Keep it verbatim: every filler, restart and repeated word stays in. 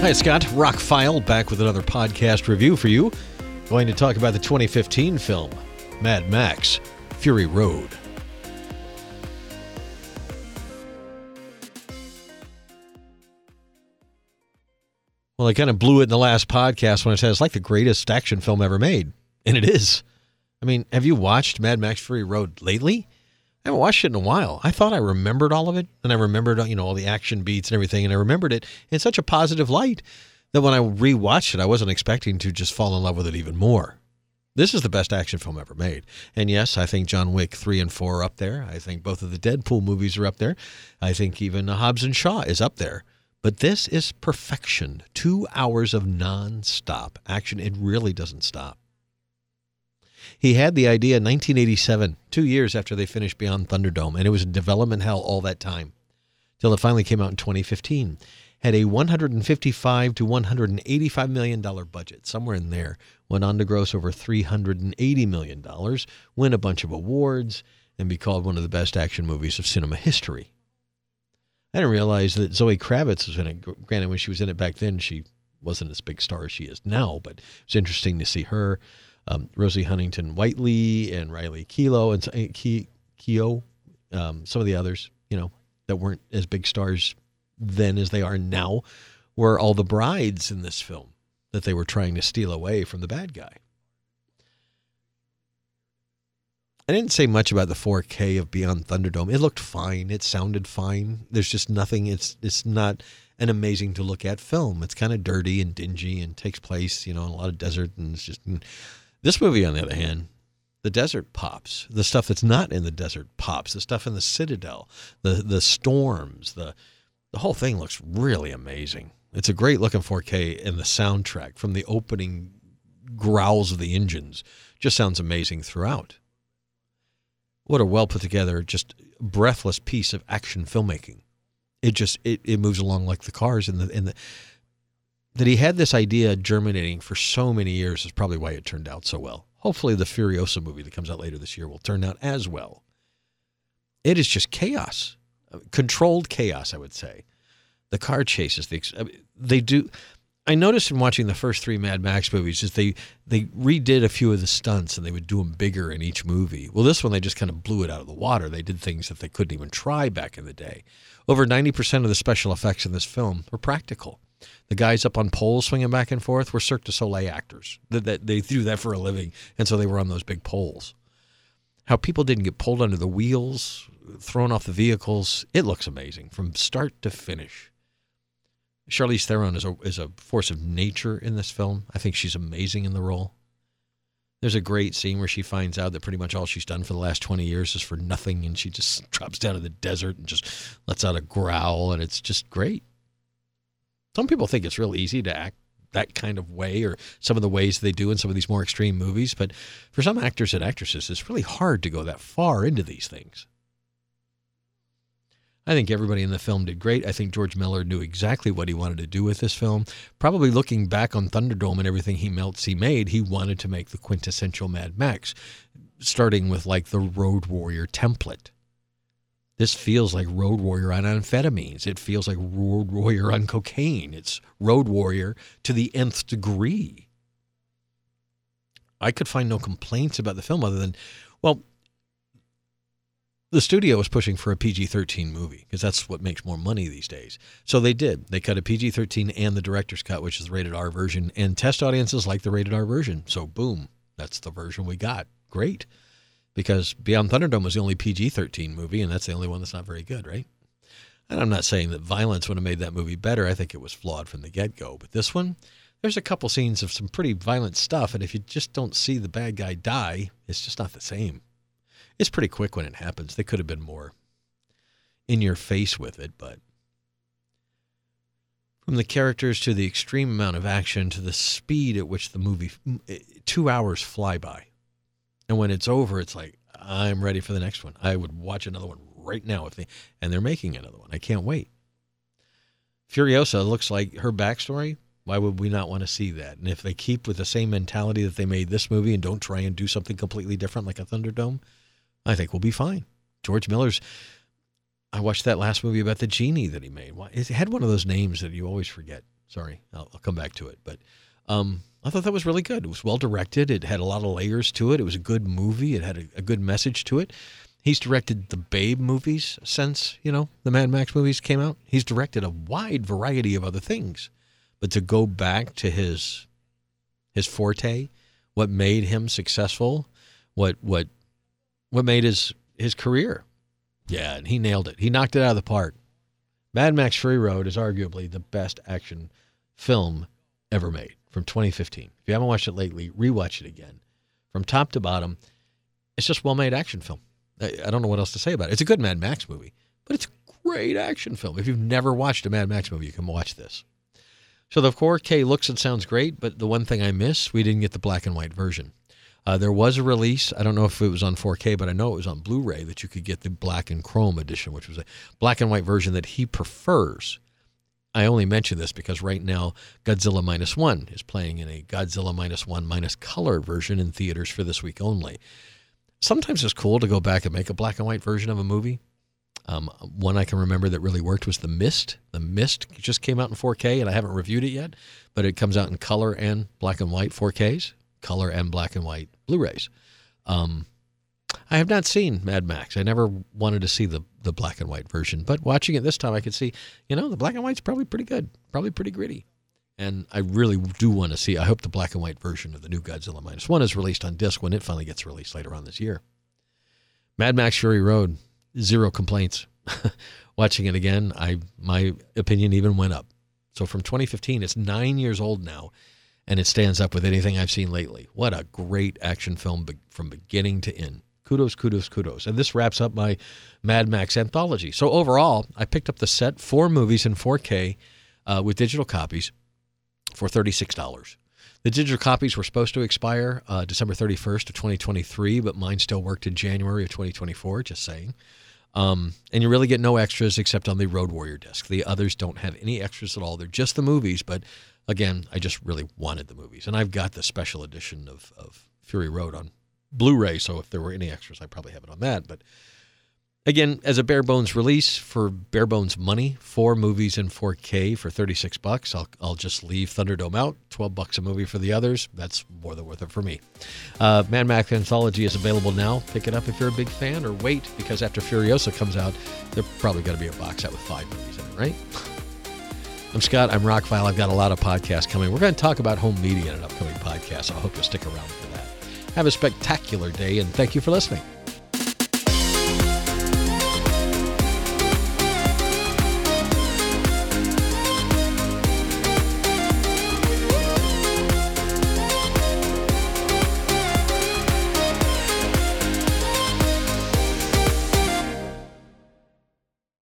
Hi, Scott Rockfile, back with another podcast review for you. Going to talk about the twenty fifteen film, Mad Max Fury Road. Well, I kind of blew it in the last podcast when I said it's like the greatest action film ever made. And it is. I mean, have you watched Mad Max Fury Road lately? I haven't watched it in a while. I thought I remembered all of it, and I remembered, you know, all the action beats and everything, and I remembered it in such a positive light that when I rewatched it, I wasn't expecting to just fall in love with it even more. This is the best action film ever made. And yes, I think John Wick three and four are up there. I think both of the Deadpool movies are up there. I think even Hobbs and Shaw is up there. But this is perfection. Two hours of nonstop action. It really doesn't stop. He had the idea in nineteen eighty-seven, two years after they finished Beyond Thunderdome, and it was in development hell all that time, till it finally came out in twenty fifteen. Had a one hundred fifty-five to one hundred eighty-five million dollars budget, somewhere in there. Went on to gross over three hundred eighty million dollars, win a bunch of awards, and be called one of the best action movies of cinema history. I didn't realize that Zoe Kravitz was in it. Granted, when she was in it back then, she wasn't as big star as she is now, but it's interesting to see her. Um, Rosie Huntington-Whiteley and Riley Keough and uh, Ke- Keough, um, some of the others, you know, that weren't as big stars then as they are now, were all the brides in this film that they were trying to steal away from the bad guy. I didn't say much about the four K of Beyond Thunderdome. It looked fine. It sounded fine. There's just nothing. It's it's not an amazing to look at film. It's kind of dirty and dingy and takes place, you know, in a lot of desert, and it's just. And this movie, on the other hand, the desert pops. The stuff that's not in the desert pops. The stuff in the Citadel, the the storms, the the whole thing looks really amazing. It's a great looking four K, and the soundtrack from the opening growls of the engines just sounds amazing throughout. What a well put together, just breathless piece of action filmmaking. It just it, it moves along like the cars in the in the that he had this idea germinating for so many years is probably why it turned out so well. Hopefully the Furiosa movie that comes out later this year will turn out as well. It is just chaos, controlled chaos, I would say. The car chases, the they do. I noticed in watching the first three Mad Max movies is they, they redid a few of the stunts and they would do them bigger in each movie. Well, this one, they just kind of blew it out of the water. They did things that they couldn't even try back in the day. Over ninety percent of the special effects in this film were practical. The guys up on poles swinging back and forth were Cirque du Soleil actors. They do that for a living, and so they were on those big poles. How people didn't get pulled under the wheels, thrown off the vehicles, it looks amazing from start to finish. Charlize Theron is a, is a force of nature in this film. I think she's amazing in the role. There's a great scene where she finds out that pretty much all she's done for the last twenty years is for nothing, and she just drops down to the desert and just lets out a growl, and it's just great. Some people think it's real easy to act that kind of way, or some of the ways they do in some of these more extreme movies, but for some actors and actresses, it's really hard to go that far into these things. I think everybody in the film did great. I think George Miller knew exactly what he wanted to do with this film. Probably looking back on Thunderdome and everything he melts he made, he wanted to make the quintessential Mad Max, starting with like the Road Warrior template. This feels like Road Warrior on amphetamines. It feels like Road Warrior on cocaine. It's Road Warrior to the nth degree. I could find no complaints about the film other than, well, the studio was pushing for a P G thirteen movie because that's what makes more money these days. So they did. They cut a P G thirteen and the director's cut, which is the rated R version, and test audiences like the rated R version. So boom, that's the version we got. Great. Because Beyond Thunderdome was the only P G thirteen movie, and that's the only one that's not very good, right? And I'm not saying that violence would have made that movie better. I think it was flawed from the get-go. But this one, there's a couple scenes of some pretty violent stuff, and if you just don't see the bad guy die, it's just not the same. It's pretty quick when it happens. They could have been more in your face with it, but from the characters to the extreme amount of action to the speed at which the movie, two hours fly by. And when it's over, it's like, I'm ready for the next one. I would watch another one right now. if they, And they're making another one. I can't wait. Furiosa looks like her backstory. Why would we not want to see that? And if they keep with the same mentality that they made this movie and don't try and do something completely different like a Thunderdome, I think we'll be fine. George Miller's, I watched that last movie about the genie that he made. It had one of those names that you always forget. Sorry, I'll, I'll come back to it. But um, I thought that was really good. It was well directed. It had a lot of layers to it. It was a good movie. It had a, a good message to it. He's directed the Babe movies since, you know, the Mad Max movies came out. He's directed a wide variety of other things. But to go back to his his forte, what made him successful, what what what made his, his career. Yeah, and he nailed it. He knocked it out of the park. Mad Max Fury Road is arguably the best action film ever made from twenty fifteen. If you haven't watched it lately, rewatch it again. From top to bottom, it's just a well-made action film. I don't know what else to say about it. It's a good Mad Max movie, but it's a great action film. If you've never watched a Mad Max movie, you can watch this. So the four K looks and sounds great, but the one thing I miss, we didn't get the black and white version. Uh, there was a release. I don't know if it was on four K, but I know it was on Blu-ray that you could get the black and chrome edition, which was a black and white version that he prefers. I only mention this because right now Godzilla Minus One is playing in a Godzilla Minus One minus color version in theaters for this week only. Sometimes it's cool to go back and make a black and white version of a movie. Um, one I can remember that really worked was The Mist. The Mist just came out in four K, and I haven't reviewed it yet, but it comes out in color and black and white four Ks, color and black and white Blu-rays. Um, I have not seen Mad Max. I never wanted to see the, the black and white version, but watching it this time, I could see, you know, the black and white's probably pretty good, probably pretty gritty. And I really do want to see, I hope the black and white version of the new Godzilla Minus One is released on disc when it finally gets released later on this year. Mad Max Fury Road, zero complaints. Watching it again, I my opinion even went up. So from twenty fifteen, it's nine years old now, and it stands up with anything I've seen lately. What a great action film be- from beginning to end. Kudos, kudos, kudos. And this wraps up my Mad Max anthology. So overall, I picked up the set, four movies in four K uh, with digital copies, for thirty-six dollars. The digital copies were supposed to expire uh, December thirty-first of twenty twenty-three, but mine still worked in January of twenty twenty-four, just saying. Um, and you really get no extras except on the Road Warrior disc. The others don't have any extras at all. They're just the movies, but again, I just really wanted the movies. And I've got the special edition of, of Fury Road on Blu-ray, so if there were any extras, I probably have it on that. But again, as a bare bones release for bare bones money, four movies in four K for thirty-six bucks. I'll I'll just leave Thunderdome out. twelve bucks a movie for the others. That's more than worth it for me. Uh, Mad Max Anthology is available now. Pick it up if you're a big fan, or wait, because after Furiosa comes out, they're probably going to be a box out with five movies in it, right? I'm Scott. I'm Rockfile. I've got a lot of podcasts coming. We're going to talk about home media in an upcoming podcast. So I hope you'll stick around for that. Have a spectacular day, and thank you for listening.